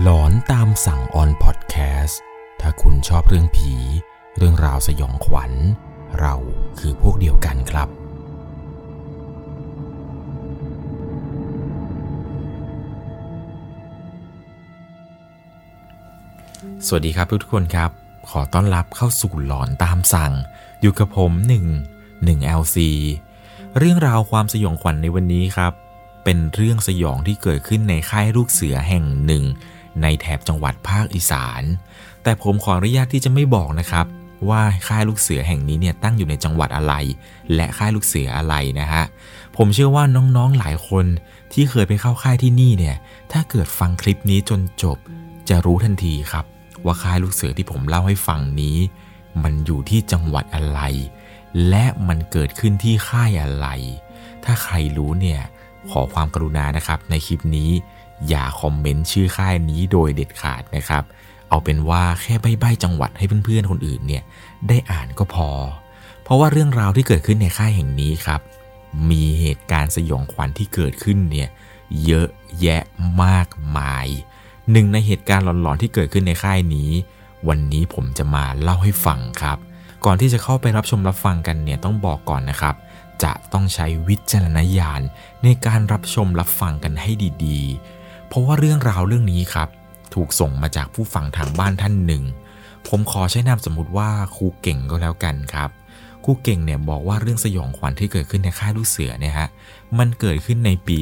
หลอนตามสั่งออนพอดแคสต์ถ้าคุณชอบเรื่องผีเรื่องราวสยองขวัญเราคือพวกเดียวกันครับสวัสดีครับทุกคนครับขอต้อนรับเข้าสู่หลอนตามสั่งอยู่กับผม1LC เรื่องราวความสยองขวัญในวันนี้ครับเป็นเรื่องสยองที่เกิดขึ้นในค่ายลูกเสือแห่งหนึ่งในแถบจังหวัดภาคอีสานแต่ผมขออนุญาตที่จะไม่บอกนะครับว่าค่ายลูกเสือแห่งนี้เนี่ยตั้งอยู่ในจังหวัดอะไรและค่ายลูกเสืออะไรนะฮะผมเชื่อว่าน้องๆหลายคนที่เคยไปเข้าค่ายที่นี่เนี่ยถ้าเกิดฟังคลิปนี้จนจบจะรู้ทันทีครับว่าค่ายลูกเสือที่ผมเล่าให้ฟังนี้มันอยู่ที่จังหวัดอะไรและมันเกิดขึ้นที่ค่ายอะไรถ้าใครรู้เนี่ยขอความกรุณานะครับในคลิปนี้อย่าคอมเมนต์ชื่อค่ายนี้โดยเด็ดขาดนะครับเอาเป็นว่าแค่ใบ้จังหวัดให้เพื่อนๆคนอื่นเนี่ยได้อ่านก็พอเพราะว่าเรื่องราวที่เกิดขึ้นในค่ายแห่งนี้ครับมีเหตุการณ์สยองขวัญที่เกิดขึ้นเนี่ยเยอะแยะมากมายหนึ่งในเหตุการณ์หลอนๆที่เกิดขึ้นในค่ายนี้วันนี้ผมจะมาเล่าให้ฟังครับก่อนที่จะเข้าไปรับชมรับฟังกันเนี่ยต้องบอกก่อนนะครับจะต้องใช้วิจารณญาณในการรับชมรับฟังกันให้ดีๆเพราะว่าเรื่องราวเรื่องนี้ครับถูกส่งมาจากผู้ฟังทางบ้านท่านหนึ่งผมขอใช้นามสมมุติว่าครูเก่งก็แล้วกันครับครูเก่งเนี่ยบอกว่าเรื่องสยองขวัญที่เกิดขึ้นในค่ายลูกเสือเนี่ยฮะมันเกิดขึ้นในปี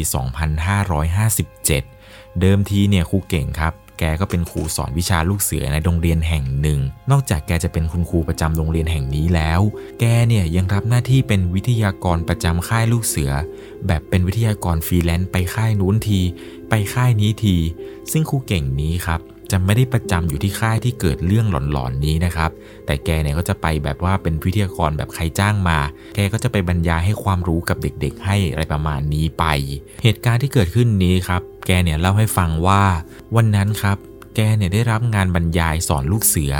2557 เดิมทีเนี่ยครูเก่งครับแกก็เป็นครูสอนวิชาลูกเสือในโรงเรียนแห่งหนึ่งนอกจากแกจะเป็นคุณครูประจำโรงเรียนแห่งนี้แล้วแกเนี่ยยังรับหน้าที่เป็นวิทยากรประจำค่ายลูกเสือแบบเป็นวิทยากรฟรีแลนซ์ไปค่ายนู้นทีไปค่ายนี้ทีซึ่งครูเก่งนี้ครับจะไม่ได้ประจำอยู่ที่ค่ายที่เกิดเรื่องหลอนๆนี้นะครับแต่แกเนี่ยก็จะไปแบบว่าเป็นวิทยากรแบบใครจ้างมาแกก็จะไปบรรยายให้ความรู้กับเด็กๆให้อะไรประมาณนี้ไปเหตุการณ์ที่เกิดขึ้นนี้ครับแกเนี่ยเล่าให้ฟังว่าวันนั้นครับแกเนี่ยได้รับงานบรรยายสอนลูกเสือ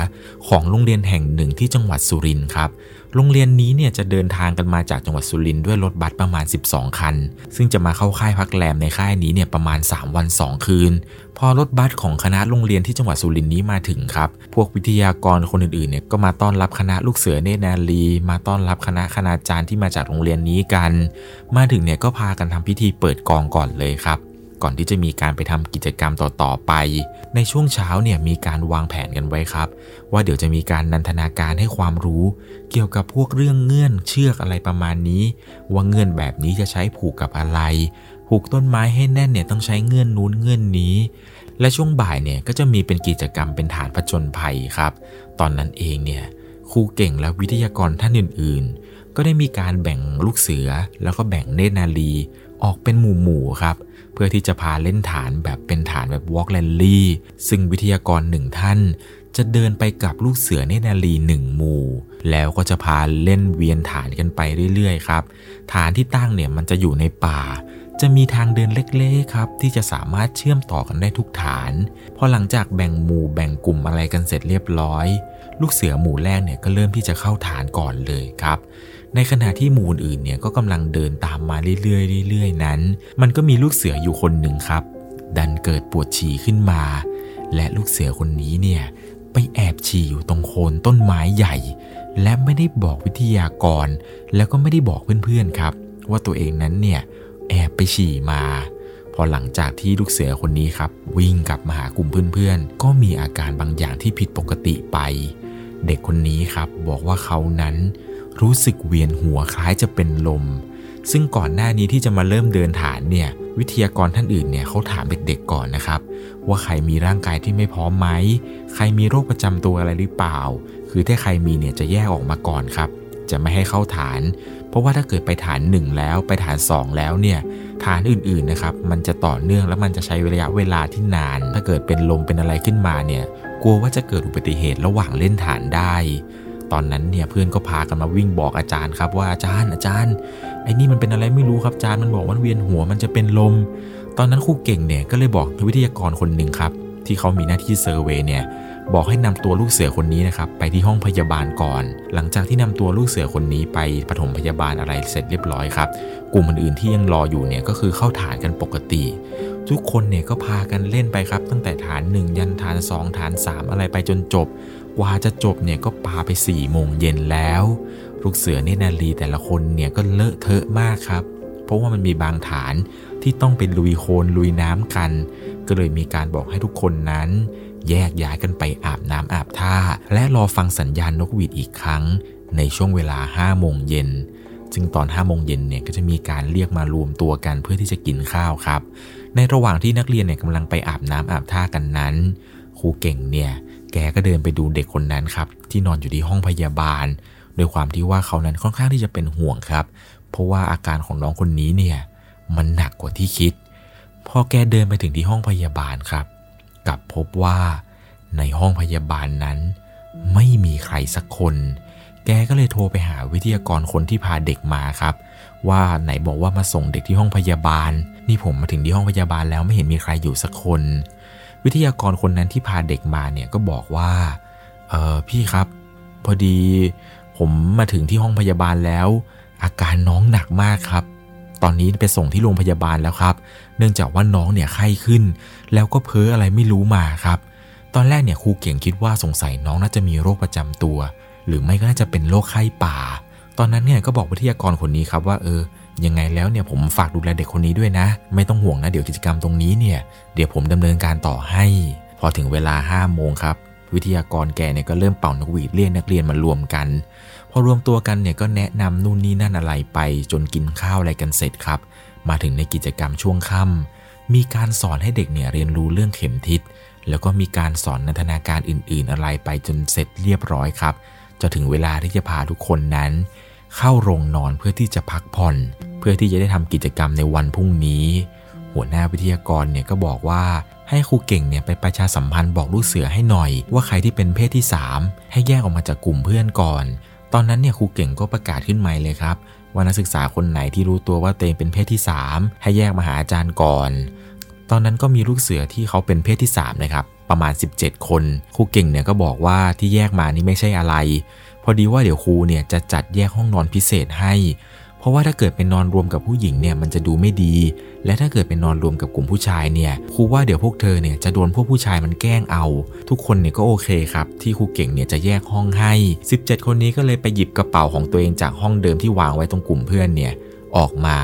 ของโรงเรียนแห่งหนึ่งที่จังหวัดสุรินทร์ครับโรงเรียนนี้เนี่ยจะเดินทางกันมาจากจังหวัดสุรินทร์ด้วยรถบัสประมาณ12คันซึ่งจะมาเข้าค่ายพักแรมในค่ายนี้เนี่ยประมาณ3วัน2คืนพอรถบัสของคณะโรงเรียนที่จังหวัดสุรินทร์นี้มาถึงครับพวกวิทยากรคนอื่นๆเนี่ยก็มาต้อนรับคณะลูกเสือเนตรนารีมาต้อนรับคณะคณาจารย์ที่มาจากโรงเรียนนี้กันมาถึงเนี่ยก็พากันทำพิธีเปิดกองก่อนเลยครับก่อนที่จะมีการไปทำกิจกรรมต่อๆไปในช่วงเช้าเนี่ยมีการวางแผนกันไว้ครับว่าเดี๋ยวจะมีการนันทนาการให้ความรู้เกี่ยวกับพวกเรื่องเงื่อนเชือกอะไรประมาณนี้ว่าเงื่อนแบบนี้จะใช้ผูกกับอะไรผูกต้นไม้ให้แน่นเนี่ยต้องใช้เงื่อนนู้นเงื่อนนี้และช่วงบ่ายเนี่ยก็จะมีเป็นกิจกรรมเป็นฐานผจญภัยครับตอนนั้นเองเนี่ยครูเก่งและวิทยากรท่านอื่นๆก็ได้มีการแบ่งลูกเสือแล้วก็แบ่งเนตรนารีออกเป็นหมู่ๆครับเพื่อที่จะพาเล่นฐานแบบเป็นฐานแบบ walk rally ซึ่งวิทยากรหนึ่งท่านจะเดินไปกับลูกเสือเนตรนารี1หมู่แล้วก็จะพาเล่นเวียนฐานกันไปเรื่อยๆครับฐานที่ตั้งเนี่ยมันจะอยู่ในป่าจะมีทางเดินเล็กๆครับที่จะสามารถเชื่อมต่อกันได้ทุกฐานพอหลังจากแบ่งหมู่แบ่งกลุ่มอะไรกันเสร็จเรียบร้อยลูกเสือหมู่แรกเนี่ยก็เริ่มที่จะเข้าฐานก่อนเลยครับในขณะที่หมู่อื่นเนี่ยก็กำลังเดินตามมาเรื่อยๆเรื่อยๆนั้นมันก็มีลูกเสืออยู่คนหนึ่งครับดันเกิดปวดฉี่ขึ้นมาและลูกเสือคนนี้เนี่ยไปแอบฉี่อยู่ตรงโคนต้นไม้ใหญ่และไม่ได้บอกวิทยากรแล้วก็ไม่ได้บอกเพื่อนๆครับว่าตัวเองนั้นเนี่ยแอบไปฉี่มาพอหลังจากที่ลูกเสือคนนี้ครับวิ่งกลับมาหากลุ่มเพื่อนๆก็มีอาการบางอย่างที่ผิดปกติไปเด็กคนนี้ครับบอกว่าเขานั้นรู้สึกเวียนหัวคล้ายจะเป็นลมซึ่งก่อนหน้านี้ที่จะมาเริ่มเดินฐานเนี่ยวิทยากรท่านอื่นเนี่ยเขาถามเด็กๆก่อนนะครับว่าใครมีร่างกายที่ไม่พร้อมไหมใครมีโรคประจำตัวอะไรหรือเปล่าคือถ้าใครมีเนี่ยจะแยกออกมาก่อนครับจะไม่ให้เข้าฐานเพราะว่าถ้าเกิดไปฐาน1แล้วไปฐาน2แล้วเนี่ยฐานอื่นๆนะครับมันจะต่อเนื่องแล้วมันจะใช้ระยะเวลาที่นานถ้าเกิดเป็นลมเป็นอะไรขึ้นมาเนี่ยกลัวว่าจะเกิดอุบัติเหตุระหว่างเล่นฐานได้ตอนนั้นเนี่ยเพื่อนก็พากันมาวิ่งบอกอาจารย์ครับว่าอาจารย์ไอ้นี่มันเป็นอะไรไม่รู้ครับอาจารย์มันบอกว่าเวียนหัวมันจะเป็นลมตอนนั้นครูเก่งเนี่ยก็เลยบอกวิทยากรคนหนึ่งครับที่เขามีหน้าที่เซอร์เวย์เนี่ยบอกให้นำตัวลูกเสือคนนี้นะครับไปที่ห้องพยาบาลก่อนหลังจากที่นำตัวลูกเสือคนนี้ไปปฐมพยาบาลอะไรเสร็จเรียบร้อยครับกลุ่มอื่นๆที่ยังรออยู่เนี่ยก็คือเข้าฐานกันปกติ ทุกคนเนี่ยก็พากันเล่นไปครับตั้งแต่ฐาน1ยันฐาน2ฐาน3อะไรไปจนจบกว่าจะจบเนี่ยก็ปาไป4โมงเย็นแล้วลูกเสือเนตรนารีแต่ละคนเนี่ยก็เลอะเทอะมากครับเพราะว่ามันมีบางฐานที่ต้องไปลุยโคลนลุยน้ำกันก็เลยมีการบอกให้ทุกคนนั้นแยกย้ายกันไปอาบน้ำอาบท่าและรอฟังสัญญาณนกหวีดอีกครั้งในช่วงเวลา5โมงเย็นซึ่งตอน5โมงเย็นเนี่ยก็จะมีการเรียกมารวมตัวกันเพื่อที่จะกินข้าวครับในระหว่างที่นักเรียนเนี่ยกำลังไปอาบน้ำอาบท่ากันนั้นครูเก่งเนี่ยแกก็เดินไปดูเด็กคนนั้นครับที่นอนอยู่ที่ห้องพยาบาลโดยความที่ว่าเขานั้นค่อนข้างที่จะเป็นห่วงครับเพราะว่าอาการของน้องคนนี้เนี่ยมันหนักกว่าที่คิดพอแกเดินไปถึงที่ห้องพยาบาลครับกลับพบว่าในห้องพยาบาลนั้นไม่มีใครสักคนแกก็เลยโทรไปหาวิทยากรคนที่พาเด็กมาครับว่าไหนบอกว่ามาส่งเด็กที่ห้องพยาบาลนี่ผมมาถึงที่ห้องพยาบาลแล้วไม่เห็นมีใครอยู่สักคนวิทยากรคนนั้นที่พาเด็กมาเนี่ยก็บอกว่าพี่ครับพอดีผมมาถึงที่ห้องพยาบาลแล้วอาการน้องหนักมากครับตอนนี้ไปส่งที่โรงพยาบาลแล้วครับเนื่องจากว่าน้องเนี่ยไข้ขึ้นแล้วก็เพ้ออะไรไม่รู้มาครับตอนแรกเนี่ยครูเก่งคิดว่าสงสัยน้องน่าจะมีโรคประจำตัวหรือไม่ก็น่าจะเป็นโรคไข้ป่าตอนนั้นเนี่ยก็บอกวิทยากรคนนี้ครับว่ายังไงแล้วเนี่ยผมฝากดูแลเด็กคนนี้ด้วยนะไม่ต้องห่วงนะเดี๋ยวกิจกรรมตรงนี้เนี่ยเดี๋ยวผมดำเนินการต่อให้พอถึงเวลาห้าโมงครับวิทยากรแกเนี่ยก็เริ่มเป่านกหวีดเรียกนักเรียนมารวมกันพอรวมตัวกันเนี่ยก็แนะนำนู่นนี่นั่นอะไรไปจนกินข้าวอะไรกันเสร็จครับมาถึงในกิจกรรมช่วงค่ำมีการสอนให้เด็กเนี่ยเรียนรู้เรื่องเข็มทิศแล้วก็มีการสอนนันทนาการอื่นๆอะไรไปจนเสร็จเรียบร้อยครับจะถึงเวลาที่จะพาทุกคนนั้นเข้าโรงนอนเพื่อที่จะพักผ่อนเพื่อที่จะได้ทำกิจกรรมในวันพรุ่งนี้หัวหน้าวิทยากรเนี่ยก็บอกว่าให้ครูเก่งเนี่ยไปประชาสัมพันธ์บอกลูกเสือให้หน่อยว่าใครที่เป็นเพศที่3ให้แยกออกมาจากกลุ่มเพื่อนก่อนตอนนั้นเนี่ยครูเก่งก็ประกาศขึ้นไมค์เลยครับว่านักศึกษาคนไหนที่รู้ตัวว่าตัวเองเป็นเพศที่3ให้แยกมาหาอาจารย์ก่อนตอนนั้นก็มีลูกเสือที่เขาเป็นเพศที่3นะครับประมาณ17คนครูเก่งเนี่ยก็บอกว่าที่แยกมานี่ไม่ใช่อะไรพอดีว่าเดี๋ยวครูเนี่ยจะจัดแยกห้องนอนพิเศษให้เพราะว่าถ้าเกิดเป็นนอนรวมกับผู้หญิงเนี่ยมันจะดูไม่ดีและถ้าเกิดเป็นนอนรวมกับกลุ่มผู้ชายเนี่ยครูว่าเดี๋ยวพวกเธอเนี่ยจะโดนพวกผู้ชายมันแกล้งเอาทุกคนเนี่ยก็โอเคครับที่ครูเก่งเนี่ยจะแยกห้องให้17คนนี้ก็เลยไปหยิบกระเป๋าของตัวเองจากห้องเดิมที่วางไว้ตรงกลุ่มเพื่อนเนี่ยออกมา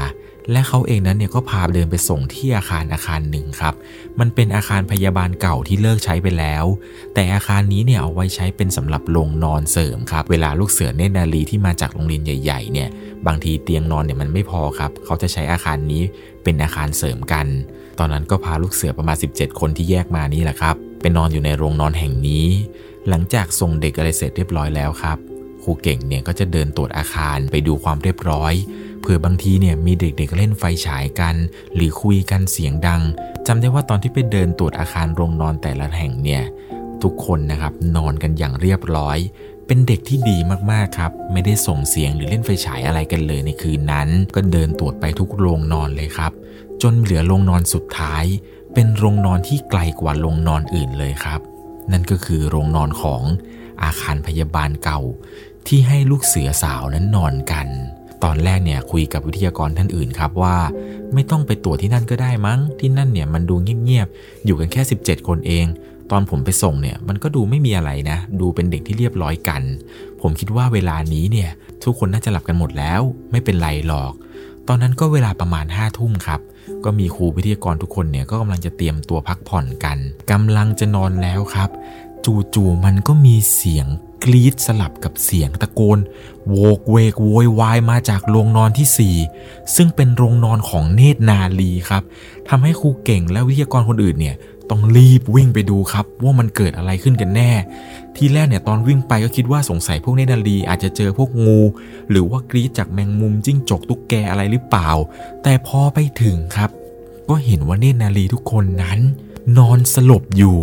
และเขาเองนั้นเนี่ยก็พาเดินไปส่งที่อาคารหนึ่งครับมันเป็นอาคารพยาบาลเก่าที่เลิกใช้ไปแล้วแต่อาคารนี้เนี่ยเอาไว้ใช้เป็นสำหรับโรงนอนเสริมครับเวลาลูกเสือเนตรนารีที่มาจากโรงเรียนใหญ่ๆเนี่ยบางทีเตียงนอนเนี่ยมันไม่พอครับเขาจะใช้อาคารนี้เป็นอาคารเสริมกันตอนนั้นก็พาลูกเสือประมาณ17คนที่แยกมานี่แหละครับไปนอนอยู่ในโรงนอนแห่งนี้หลังจากส่งเด็กอะไรเสร็จเรียบร้อยแล้วครับครูเก่งเนี่ยก็จะเดินตรวจอาคารไปดูความเรียบร้อยเผื่อบางทีเนี่ยมีเด็กๆเล่นไฟฉายกันหรือคุยกันเสียงดังจำได้ว่าตอนที่ไปเดินตรวจอาคารโรงนอนแต่ละแห่งเนี่ยทุกคนนะครับนอนกันอย่างเรียบร้อยเป็นเด็กที่ดีมากๆครับไม่ได้ส่งเสียงหรือเล่นไฟฉายอะไรกันเลยในคืนนั้นก็เดินตรวจไปทุกโรงนอนเลยครับจนเหลือโรงนอนสุดท้ายเป็นโรงนอนที่ไกลกว่าโรงนอนอื่นเลยครับนั่นก็คือโรงนอนของอาคารพยาบาลเก่าที่ให้ลูกเสือสาวนั้นนอนกันตอนแรกเนี่ยคุยกับวิทยากรท่านอื่นครับว่าไม่ต้องไปตรวจที่นั่นก็ได้มั้งที่นั่นเนี่ยมันดูเงียบๆอยู่กันแค่17คนเองตอนผมไปส่งเนี่ยมันก็ดูไม่มีอะไรนะดูเป็นเด็กที่เรียบร้อยกันผมคิดว่าเวลานี้เนี่ยทุกคนน่าจะหลับกันหมดแล้วไม่เป็นไรหรอกตอนนั้นก็เวลาประมาณ 5 ทุ่มครับก็มีครูวิทยากรทุกคนเนี่ยก็กำลังจะเตรียมตัวพักผ่อนกันกำลังจะนอนแล้วครับจู่ๆมันก็มีเสียงกรีดสลับกับเสียงตะโกนโวกเวกโวยวายมาจากโรงนอนที่4ซึ่งเป็นโรงนอนของเนตรนารีครับทำให้ครูเก่งและวิทยากรคนอื่นเนี่ยต้องรีบวิ่งไปดูครับว่ามันเกิดอะไรขึ้นกันแน่ทีแรกเนี่ยตอนวิ่งไปก็คิดว่าสงสัยพวกเนตรนารีอาจจะเจอพวกงูหรือว่ากรีดจากแมงมุมจิ้งจกตุ๊กแกอะไรหรือเปล่าแต่พอไปถึงครับก็เห็นว่าเนตรนารีทุกคนนั้นนอนสลบอยู่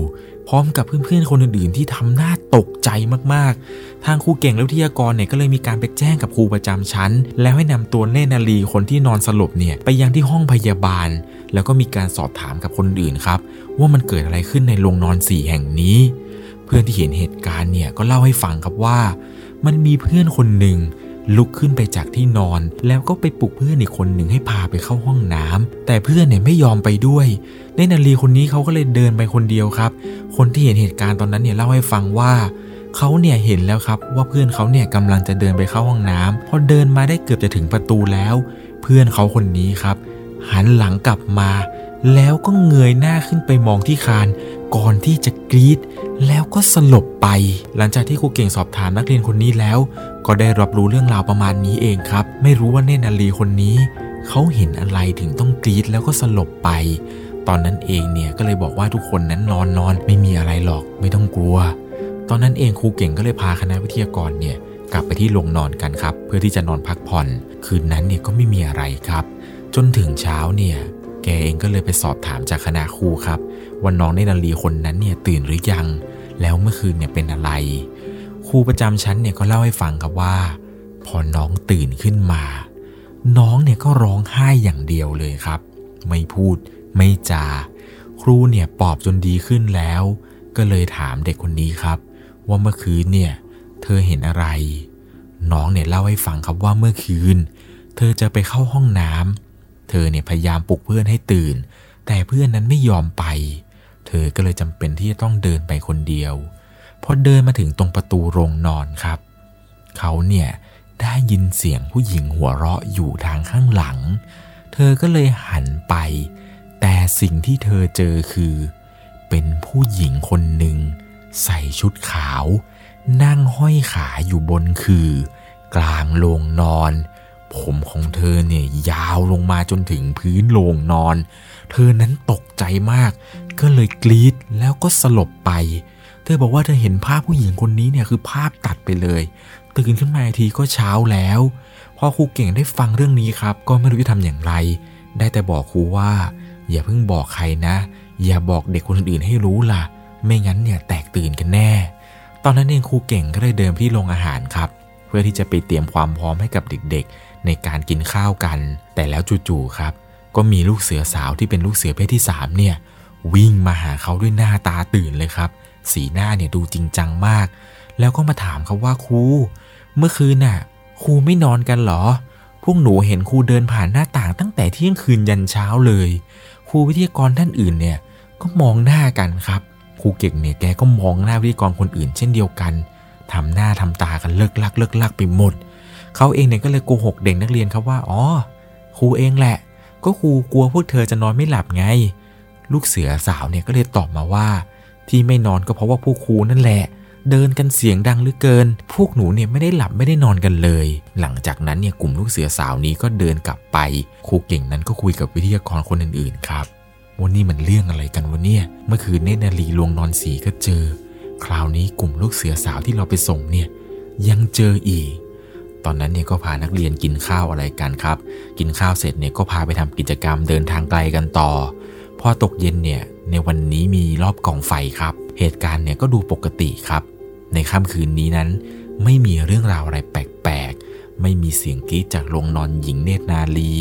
พร้อมกับเพื่อนๆคนอื่นๆที่ทำหน้าตกใจมากๆทางครูเก่งและวิทยากรเนี่ยก็เลยมีการไปแจ้งกับครูประจำชั้นแล้วให้นำตัวเนตรนารีคนที่นอนสลบเนี่ยไปยังที่ห้องพยาบาลแล้วก็มีการสอบถามกับคนอื่นครับว่ามันเกิดอะไรขึ้นในโรงนอน4แห่งนี้เพื่อนที่เห็นเหตุการณ์เนี่ยก็เล่าให้ฟังครับว่ามันมีเพื่อนคนหนึ่ง ลุกขึ้นไปจากที่นอนแล้วก็ไปปลุกเพื่อนอีกคนหนึ่งให้พาไปเข้าห้องน้ำแต่เพื่อนเนี่ยไม่ยอมไปด้วยในนาลีคนนี้เขาก็เลยเดินไปคนเดียวครับคนที่เห็นเหตุการณ์ตอนนั้นเนี่ยเล่าให้ฟังว่าเขาเนี่ยเห็นแล้วครับว่าเพื่อนเขาเนี่ยกำลังจะเดินไปเข้าห้องน้ำพอเดินมาได้เกือบจะถึงประตูแล้วเพื่อนเขาคนนี้ครับหันหลังกลับมาแล้วก็เงยหน้าขึ้นไปมองที่คานก่อนที่จะกรี๊ดแล้วก็สลบไปหลังจากที่ครูเก่งสอบถามนักเรียนคนนี้แล้วก็ได้รับรู้เรื่องราวประมาณนี้เองครับไม่รู้ว่าเนตรนาลีคนนี้เขาเห็นอะไรถึงต้องกรี๊ดแล้วก็สลบไปตอนนั้นเองเนี่ยก็เลยบอกว่าทุกคนนั้นนอนไม่มีอะไรหรอกไม่ต้องกลัวตอนนั้นเองครูเก่งก็เลยพาคณะวิทยากรเนี่ยกลับไปที่โรงนอนกันครับเพื่อที่จะนอนพักผ่อนคืนนั้นเนี่ยก็ไม่มีอะไรครับจนถึงเช้าเนี่ยแกเองก็เลยไปสอบถามจากคณะครูครับว่าน้องเนตรนาลีคนนั้นเนี่ยตื่นหรือยังแล้วเมื่อคืนเนี่ยเป็นอะไรครูประจำชั้นเนี่ยก็เล่าให้ฟังครับว่าพอน้องตื่นขึ้นมาน้องเนี่ยก็ร้องไห้อย่างเดียวเลยครับไม่พูดไม่จาครูเนี่ยปลอบจนดีขึ้นแล้วก็เลยถามเด็กคนนี้ครับว่าเมื่อคืนเนี่ยเธอเห็นอะไรน้องเนี่ยเล่าให้ฟังครับว่าเมื่อคืนเธอจะไปเข้าห้องน้ำเธอเนี่ยพยายามปลุกเพื่อนให้ตื่นแต่เพื่อนนั้นไม่ยอมไปเธอก็เลยจำเป็นที่จะต้องเดินไปคนเดียวพอเดินมาถึงตรงประตูโรงนอนครับเขาเนี่ยได้ยินเสียงผู้หญิงหัวเราะอยู่ทางข้างหลังเธอก็เลยหันไปแต่สิ่งที่เธอเจอคือเป็นผู้หญิงคนหนึ่งใส่ชุดขาวนั่งห้อยขาอยู่บนคือกลางโรงนอนผมของเธอเนี่ยยาวลงมาจนถึงพื้นโรงนอนเธอนั้นตกใจมากก็เลยกรี๊ดแล้วก็สลบไปเธอบอกว่าเธอเห็นภาพผู้หญิงคนนี้เนี่ยคือภาพตัดไปเลยตื่นขึ้นมาทีก็เช้าแล้วพอครูเก่งได้ฟังเรื่องนี้ครับก็ไม่รู้จะทำอย่างไรได้แต่บอกครูว่าอย่าเพิ่งบอกใครนะอย่าบอกเด็กคนอื่นให้รู้ล่ะไม่งั้นเนี่ยแตกตื่นกันแน่ตอนนั้นเองครูเก่งก็ได้เดินที่โรงอาหารครับเพื่อที่จะไปเตรียมความพร้อมให้กับเด็กๆในการกินข้าวกันแต่แล้วจู่ๆครับก็มีลูกเสือสาวที่เป็นลูกเสือเพศที่3เนี่ยวิ่งมาหาเขาด้วยหน้าตาตื่นเลยครับสีหน้าเนี่ยดูจริงจังมากแล้วก็มาถามเขาว่าครูเมื่อคืนน่ะครูไม่นอนกันหรอพวกหนูเห็นครูเดินผ่านหน้าต่างตั้งแต่เที่ยงคืนยันเช้าเลยครูวิทยากรท่านอื่นเนี่ยก็มองหน้ากันครับครูเก่งเนี่ยแกก็มองหน้าวิทยากรคนอื่นเช่นเดียวกันทำหน้าทำตากันเลิกลักไปหมดเขาเองเนี่ยก็เลยโกหกเด็กนักเรียนครับว่าอ๋อครูเองแหละก็ครูกลัวพวกเธอจะนอนไม่หลับไงลูกเสือสาวเนี่ยก็เลยตอบมาว่าที่ไม่นอนก็เพราะว่าพวกครูนั่นแหละเดินกันเสียงดังเหลือเกินพวกหนูเนี่ยไม่ได้หลับไม่ได้นอนกันเลยหลังจากนั้นเนี่ยกลุ่มลูกเสือสาวนี้ก็เดินกลับไปครูเก่งนั้นก็คุยกับวิทยากรคนอื่นๆครับวันนี้มันเรื่องอะไรกันวะเนี่ยเมื่อคืนเนตรนาลีลวงนอนสีก็เจอคราวนี้กลุ่มลูกเสือสาวที่เราไปส่งเนี่ยยังเจออีกตอนนั้นเนี่ยก็พานักเรียนกินข้าวอะไรกันครับกินข้าวเสร็จเนี่ยก็พาไปทำกิจกรรมเดินทางไกลกันต่อพอตกเย็นเนี่ยในวันนี้มีรอบกองไฟครับเหตุการณ์เนี่ยก็ดูปกติครับในค่ำคืนนี้นั้นไม่มีเรื่องราวอะไรแปลกๆไม่มีเสียงกรี๊ดจากโรงนอนหญิงเนตรนาลี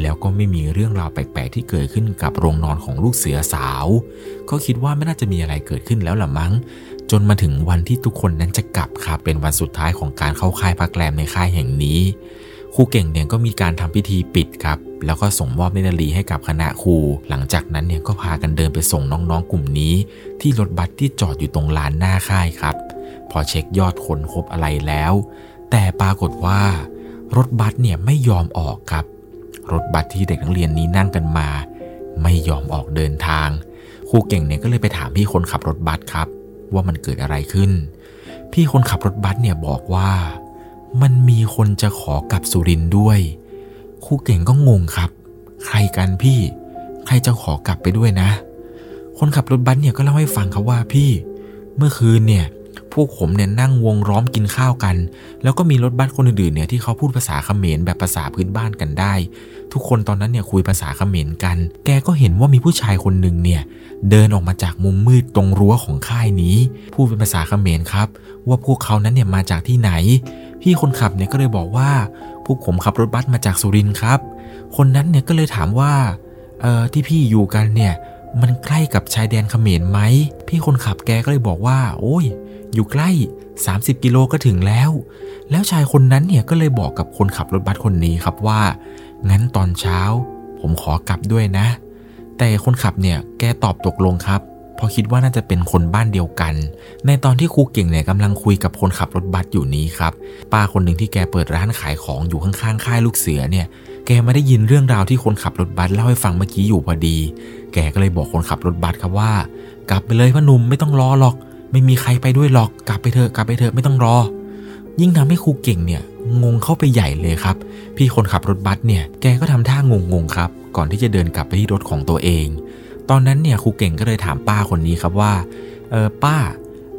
แล้วก็ไม่มีเรื่องราวแปลกๆที่เกิดขึ้นกับโรงนอนของลูกเสือสาวก็คิดว่าไม่น่าจะมีอะไรเกิดขึ้นแล้วล่ะมั้งจนมาถึงวันที่ทุกคนนั้นจะกลับครับเป็นวันสุดท้ายของการเข้าค่ายพักแรมในค่ายแห่งนี้ครูเก่งเนี่ยก็มีการทำพิธีปิดครับแล้วก็ส่งมอบเนตรนาลีให้กับคณะครูหลังจากนั้นเนี่ยก็พากันเดินไปส่งน้องๆกลุ่มนี้ที่รถบัสที่จอดอยู่ตรงลานหน้าค่ายครับพอเช็คยอดคนครบอะไรแล้วแต่ปรากฏว่ารถบัสเนี่ยไม่ยอมออกครับรถบัสที่เด็กนักเรียนนี้นั่งกันมาไม่ยอมออกเดินทางครูเก่งเนี่ยก็เลยไปถามพี่คนขับรถบัสครับว่ามันเกิดอะไรขึ้นพี่คนขับรถบัสเนี่ยบอกว่ามันมีคนจะขอกลับสุรินทร์ด้วยครูเก่งก็งงครับใครกันพี่ใครจะขอกลับไปด้วยนะคนขับรถบัสเนี่ยก็เล่าให้ฟังครับว่าพี่เมื่อคืนเนี่ยพวกผมเนี่ยนั่งวงล้อมกินข้าวกันแล้วก็มีรถบัสคนอื่นๆเนี่ยที่เขาพูดภาษาเขมรแบบภาษาพื้นบ้านกันได้ทุกคนตอนนั้นเนี่ยคุยภาษาเขมรกันแกก็เห็นว่ามีผู้ชายคนหนึ่งเนี่ยเดินออกมาจากมุมมืดตรงรั้วของค่ายนี้พูดเป็นภาษาเขมรครับว่าพวกเขานั้นเนี่ยมาจากที่ไหนพี่คนขับเนี่ยก็เลยบอกว่าพวกผมขับรถบัสมาจากสุรินทร์ครับคนนั้นเนี่ยก็เลยถามว่าที่พี่อยู่กันเนี่ยมันใกล้กับชายแดนเขมรไหมพี่คนขับแกก็เลยบอกว่าโอ้ย อยู่ใกล้30กิโลก็ถึงแล้วชายคนนั้นเนี่ยก็เลยบอกกับคนขับรถบัสคนนี้ครับว่างั้นตอนเช้าผมขอกลับด้วยนะแต่คนขับเนี่ยแกตอบตกลงครับเพราะคิดว่าน่าจะเป็นคนบ้านเดียวกันในตอนที่ครูเก่งเนี่ยกำลังคุยกับคนขับรถบัสอยู่นี้ครับป้าคนหนึ่งที่แกเปิดร้านขายของอยู่ข้างๆค่ายลูกเสือเนี่ยแกมาได้ยินเรื่องราวที่คนขับรถบัสเล่าให้ฟังเมื่อกี้อยู่พอดีแกก็เลยบอกคนขับรถบัสครับว่ากลับไปเลยพ่อหนุ่มไม่ต้องรอหรอกไม่มีใครไปด้วยหรอกกลับไปเถอะไม่ต้องรอยิ่งทำให้ครูเก่งเนี่ยงงเข้าไปใหญ่เลยครับพี่คนขับรถบัสเนี่ยแกก็ทำท่างงๆครับก่อนที่จะเดินกลับไปที่รถของตัวเองตอนนั้นเนี่ยครูเก่งก็เลยถามป้าคนนี้ครับว่าป้า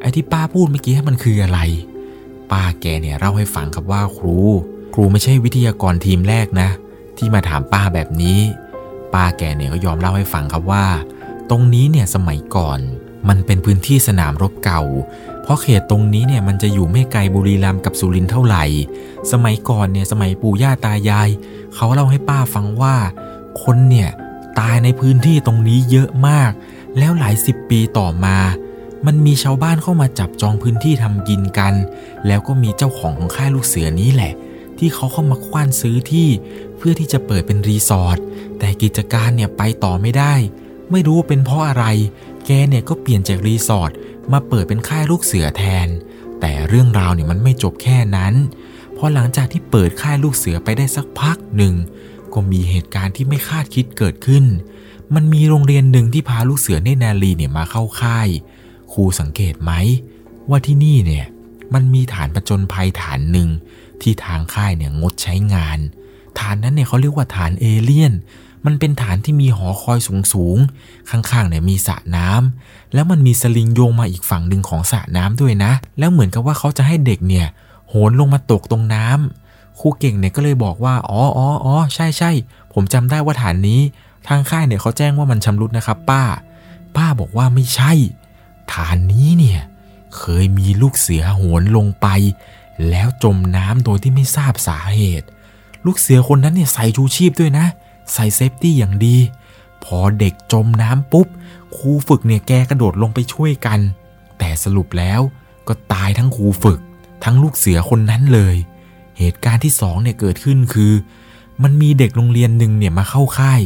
ไอ้ที่ป้าพูดเมื่อกี้มันคืออะไรป้าแกเนี่ยเล่าให้ฟังครับว่าครูไม่ใช่วิทยากรทีมแรกนะที่มาถามป้าแบบนี้ป้าแกเนี่ยก็ยอมเล่าให้ฟังครับว่าตรงนี้เนี่ยสมัยก่อนมันเป็นพื้นที่สนามรบเก่าเพราะเขตตรงนี้เนี่ยมันจะอยู่ไม่ไกลบุรีรัมย์กับสุรินทร์เท่าไหร่สมัยก่อนเนี่ยสมัยปู่ย่าตายายเขาเล่าให้ป้าฟังว่าคนเนี่ยตายในพื้นที่ตรงนี้เยอะมากแล้วหลายสิบปีต่อมามันมีชาวบ้านเข้ามาจับจองพื้นที่ทำกินกันแล้วก็มีเจ้าของค่ายลูกเสือนี้แหละที่เขาเข้ามาคว้านซื้อที่เพื่อที่จะเปิดเป็นรีสอร์ทแต่กิจการเนี่ยไปต่อไม่ได้ไม่รู้ว่าเป็นเพราะอะไรแกเนี่ยก็เปลี่ยนจากรีสอร์ทมาเปิดเป็นค่ายลูกเสือแทนแต่เรื่องราวเนี่ยมันไม่จบแค่นั้นพอหลังจากที่เปิดค่ายลูกเสือไปได้สักพักหนึ่งก็มีเหตุการณ์ที่ไม่คาดคิดเกิดขึ้นมันมีโรงเรียนหนึ่งที่พาลูกเสือเนตรนารีเนี่ยมาเข้าค่ายครูสังเกตไหมว่าที่นี่เนี่ยมันมีฐานผจญภัยฐานหนึ่งที่ทางค่ายเนี่ยงดใช้งานฐานนั้นเนี่ยเขาเรียกว่าฐานเอเลี่ยนมันเป็นฐานที่มีหอคอยสูงข้างๆเนี่ยมีสระน้ำแล้วมันมีสลิงโยงมาอีกฝั่งหนึ่งของสระน้ำด้วยนะแล้วเหมือนกับว่าเขาจะให้เด็กเนี่ยโหนลงมาตกตรงน้ำครูเก่งเนี่ยก็เลยบอกว่าอ๋อใช่ๆผมจำได้ว่าฐานนี้ทางค่ายเนี่ยเขาแจ้งว่ามันชำรุดนะครับป้าบอกว่าไม่ใช่ฐานนี้เนี่ยเคยมีลูกเสือโหนลงไปแล้วจมน้ำโดยที่ไม่ทราบสาเหตุลูกเสือคนนั้นเนี่ยใส่ชูชีพด้วยนะใส่เซฟตี้อย่างดีพอเด็กจมน้ำปุ๊บครูฝึกเนี่ยแกกระโดดลงไปช่วยกันแต่สรุปแล้วก็ตายทั้งครูฝึกทั้งลูกเสือคนนั้นเลยเหตุการณ์ที่2เนี่ยเกิดขึ้นคือมันมีเด็กโรงเรียนหนึ่งเนี่ยมาเข้าค่าย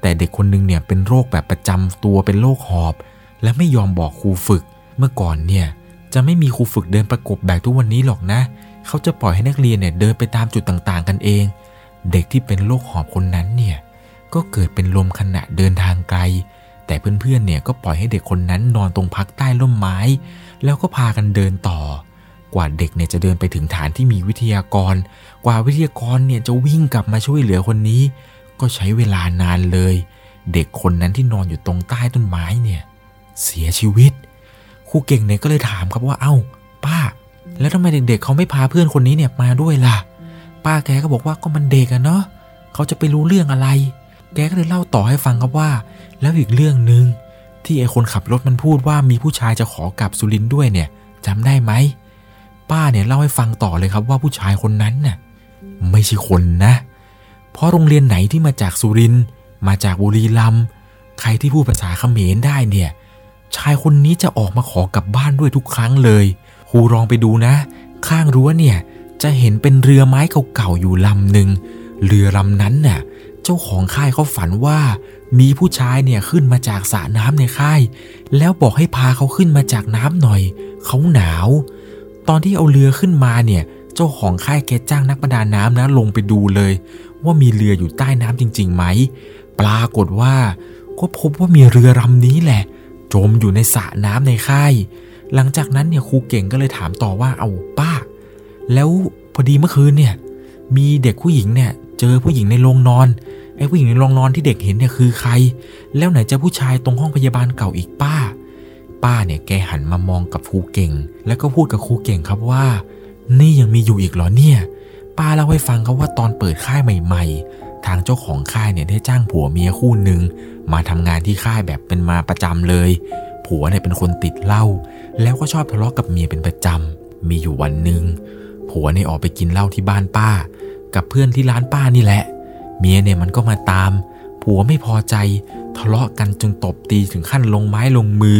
แต่เด็กคนนึงเนี่ยเป็นโรคแบบประจำตัวเป็นโรคหอบและไม่ยอมบอกครูฝึกเมื่อก่อนเนี่ยจะไม่มีครูฝึกเดินประกบแบบทุกวันนี้หรอกนะเขาจะปล่อยให้นักเรียนเนี่ยเดินไปตามจุดต่างๆกันเองเด็กที่เป็นโรคหอบคนนั้นเนี่ยก็เกิดเป็นลมขณะเดินทางไกลแต่เพื่อนๆเนี่ยก็ปล่อยให้เด็กคนนั้นนอนตรงพักใต้ร่มไม้แล้วก็พากันเดินต่อกว่าเด็กเนี่ยจะเดินไปถึงฐานที่มีวิทยากรกว่าวิทยากรเนี่ยจะวิ่งกลับมาช่วยเหลือคนนี้ก็ใช้เวลานานเลยเด็กคนนั้นที่นอนอยู่ตรงใต้ต้นไม้เนี่ยเสียชีวิตครูเก่งเนี่ยก็เลยถามครับว่าเอ้าป้าแล้วทำไมเด็กๆเขาไม่พาเพื่อนคนนี้เนี่ยมาด้วยล่ะป้าแกก็บอกว่าก็มันเด็กอะเนาะเขาจะไปรู้เรื่องอะไรแกก็เลยเล่าต่อให้ฟังครับว่าแล้วอีกเรื่องนึงที่ไอ้คนขับรถมันพูดว่ามีผู้ชายจะขอกลับสุรินทร์ด้วยเนี่ยจำได้ไหมป้าเนี่ยเล่าให้ฟังต่อเลยครับว่าผู้ชายคนนั้นน่ะไม่ใช่คนนะเพราะโรงเรียนไหนที่มาจากสุรินทร์มาจากบุรีรัมย์ใครที่พูดภาษาเขมรได้เนี่ยชายคนนี้จะออกมาขอกลับบ้านด้วยทุกครั้งเลยครูลองไปดูนะข้างรั้วเนี่ยจะเห็นเป็นเรือไม้เก่าๆอยู่ลำหนึ่งเรือลำนั้นน่ะเจ้าของค่ายเขาฝันว่ามีผู้ชายเนี่ยขึ้นมาจากสระน้ำในค่ายแล้วบอกให้พาเขาขึ้นมาจากน้ำหน่อยเขาหนาวตอนที่เอาเรือขึ้นมาเนี่ยเจ้าของค่ายแกจ้างนักประดาน้ำนะลงไปดูเลยว่ามีเรืออยู่ใต้น้ำจริงๆไหมปรากฏว่าก็พบว่ามีเรือลำนี้แหละจมอยู่ในสระน้ำในค่ายหลังจากนั้นเนี่ยครูเก่งก็เลยถามต่อว่าเอาป้าแล้วพอดีเมื่อคืนเนี่ยมีเด็กผู้หญิงเนี่ยเจอผู้หญิงในโรงนอนไอ้ผู้หญิงในโรงนอนที่เด็กเห็นเนี่ยคือใครแล้วไหนจะผู้ชายตรงห้องพยาบาลเก่าอีกป้าเนี่ยแกหันมามองกับครูเก่งแล้วก็พูดกับครูเก่งครับว่านี่ยังมีอยู่อีกเหรอเนี่ยป้าเล่าให้ฟังครับว่าตอนเปิดค่ายใหม่ๆทางเจ้าของค่ายเนี่ยได้จ้างผัวเมียคู่หนึ่งมาทำงานที่ค่ายแบบเป็นมาประจำเลยผัวเนี่ยเป็นคนติดเหล้าแล้วก็ชอบทะเลาะกับเมียเป็นประจำมีอยู่วันนึงผัวเนี่ยออกไปกินเหล้าที่บ้านป้ากับเพื่อนที่ร้านป้านี่แหละเมียเนี่ยมันก็มาตามผัวไม่พอใจ ทะเลาะกันจนตบตีถึงขั้นลงไม้ลงมือ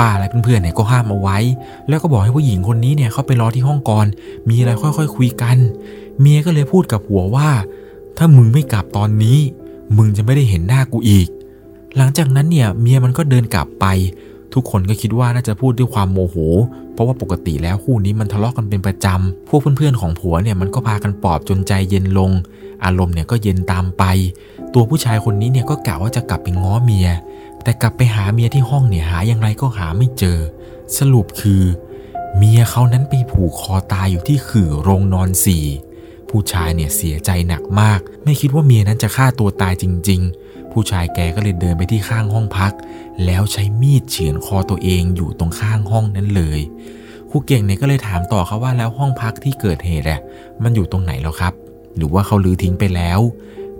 ป้าและเพื่อนๆเนี่ยก็ห้ามเอาไว้แล้วก็บอกให้ผู้หญิงคนนี้เนี่ยเขาไปรอที่ห้องก่อนมีอะไรค่อยๆคุยกันเมียก็เลยพูดกับผัวว่าถ้ามึงไม่กลับตอนนี้มึงจะไม่ได้เห็นหน้ากูอีกหลังจากนั้นเนี่ยเมียมันก็เดินกลับไปทุกคนก็คิดว่าน่าจะพูดด้วยความโมโหเพราะว่าปกติแล้วคู่นี้มันทะเลาะกันเป็นประจำพวกเพื่อนๆของผัวเนี่ยมันก็พากันปลอบจนใจเย็นลงอารมณ์เนี่ยก็เย็นตามไปตัวผู้ชายคนนี้เนี่ยก็กะว่าจะกลับไปง้อเมียแต่กลับไปหาเมียที่ห้องเนี่ยหาอย่างไรก็หาไม่เจอสรุปคือเมียเขานั้นไปผูกคอตายอยู่ที่ขื่อโรงนอน4ผู้ชายเนี่ยเสียใจหนักมากไม่คิดว่าเมียนั้นจะฆ่าตัวตายจริงๆผู้ชายแกก็เลยเดินไปที่ข้างห้องพักแล้วใช้มีดเฉือนคอตัวเองอยู่ตรงข้างห้องนั้นเลยครูเก่งเนี่ยก็เลยถามต่อเขาว่าแล้วห้องพักที่เกิดเหตุอ่ะมันอยู่ตรงไหนแล้วครับหรือว่าเขาลื้อทิ้งไปแล้ว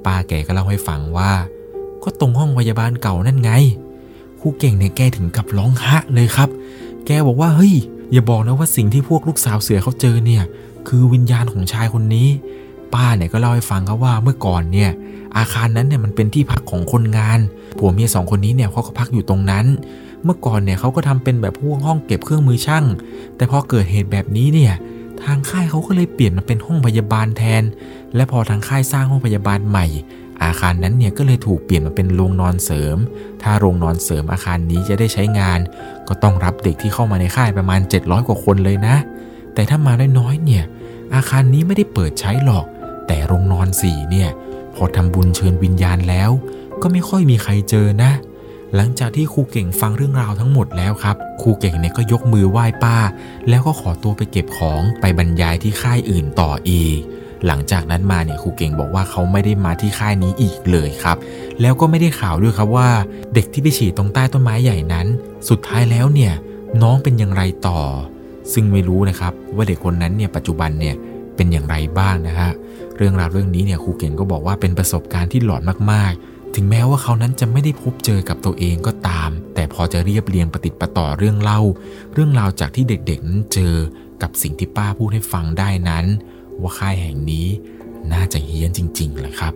ป้าแกก็เล่าให้ฟังว่าก็ตรงห้องพยาบาลเก่านั่นไงครูเก่งเนี่ยแกถึงกับร้องฮะเลยครับแกบอกว่าเฮ้ยอย่าบอกนะว่าสิ่งที่พวกลูกสาวเสือเขาเจอเนี่ยคือวิญญาณของชายคนนี้ป้าเนี่ยก็เล่าให้ฟังครับว่าเมื่อก่อนเนี่ยอาคารนั้นเนี่ยมันเป็นที่พักของคนงานผัวเมีย2คนนี้เนี่ยเขาก็พักอยู่ตรงนั้นเมื่อก่อนเนี่ยเขาก็ทำเป็นแบบพวกห้องเก็บเครื่องมือช่างแต่พอเกิดเหตุแบบนี้เนี่ยทางค่ายเขาก็เลยเปลี่ยนมาเป็นห้องพยาบาลแทนและพอทางค่ายสร้างห้องพยาบาลใหม่อาคารนั้นเนี่ยก็เลยถูกเปลี่ยนมาเป็นโรงนอนเสริมถ้าโรงนอนเสริมอาคารนี้จะได้ใช้งานก็ต้องรับเด็กที่เข้ามาในค่ายประมาณ700กว่าคนเลยนะแต่ถ้ามาน้อยๆเนี่ยอาคารนี้ไม่ได้เปิดใช้หรอกแต่โรงนอน4เนี่ยพอทำบุญเชิญวิญญาณแล้วก็ไม่ค่อยมีใครเจอนะหลังจากที่ครูเก่งฟังเรื่องราวทั้งหมดแล้วครับครูเก่งเนี่ยก็ยกมือไหว้ป้าแล้วก็ขอตัวไปเก็บของไปบรรยายที่ค่ายอื่นต่ออีกหลังจากนั้นมาเนี่ยครูเก่งบอกว่าเขาไม่ได้มาที่ค่ายนี้อีกเลยครับแล้วก็ไม่ได้ข่าวด้วยครับว่าเด็กที่ไปฉี่ตรงใต้ต้นไม้ใหญ่นั้นสุดท้ายแล้วเนี่ยน้องเป็นอย่างไรต่อซึ่งไม่รู้นะครับว่าเด็กคนนั้นเนี่ยปัจจุบันเนี่ยเป็นอย่างไรบ้างนะฮะเรื่องราวเรื่องนี้เนี่ยครูเก่งก็บอกว่าเป็นประสบการณ์ที่หลอนมากๆถึงแม้ว่าเขานั้นจะไม่ได้พบเจอกับตัวเองก็ตามแต่พอจะเรียบเรียงประติดประต่อเรื่องเล่าเรื่องราวจากที่เด็กๆนั้นเจอกับสิ่งที่ป้าพูดให้ฟังได้นั้นว่าค่ายแห่งนี้น่าจะเฮี้ยนจริงๆแหละครับ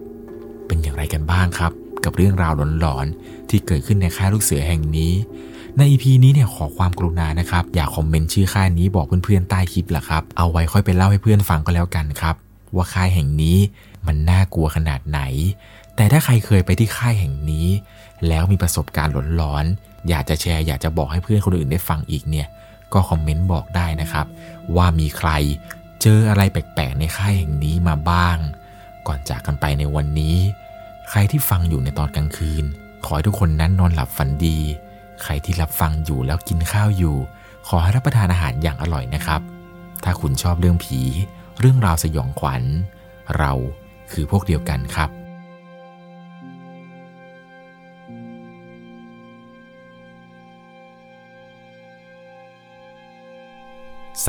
เป็นอย่างไรกันบ้างครับกับเรื่องราวหลอนๆที่เกิดขึ้นในค่ายลูกเสือแห่งนี้ใน EP นี้เนี่ยขอความกรุณานะครับอย่าคอมเมนต์ชื่อค่ายนี้บอกเพื่อนๆใต้คลิปล่ะครับเอาไว้ค่อยไปเล่าให้เพื่อนฟังก็แล้วกันครับว่าค่ายแห่งนี้มันน่ากลัวขนาดไหนแต่ถ้าใครเคยไปที่ค่ายแห่งนี้แล้วมีประสบการณ์หลอนๆอยากจะแชร์อยากจะบอกให้เพื่อนคนอื่นได้ฟังอีกเนี่ยก็คอมเมนต์บอกได้นะครับว่ามีใครเจออะไรแปลกๆในค่ายแห่งนี้มาบ้างก่อนจากกันไปในวันนี้ใครที่ฟังอยู่ในตอนกลางคืนขอให้ทุกคนนั้นนอนหลับฝันดีใครที่รับฟังอยู่แล้วกินข้าวอยู่ขอให้รับประทานอาหารอย่างอร่อยนะครับถ้าคุณชอบเรื่องผีเรื่องราวสยองขวัญเราคือพวกเดียวกันครับส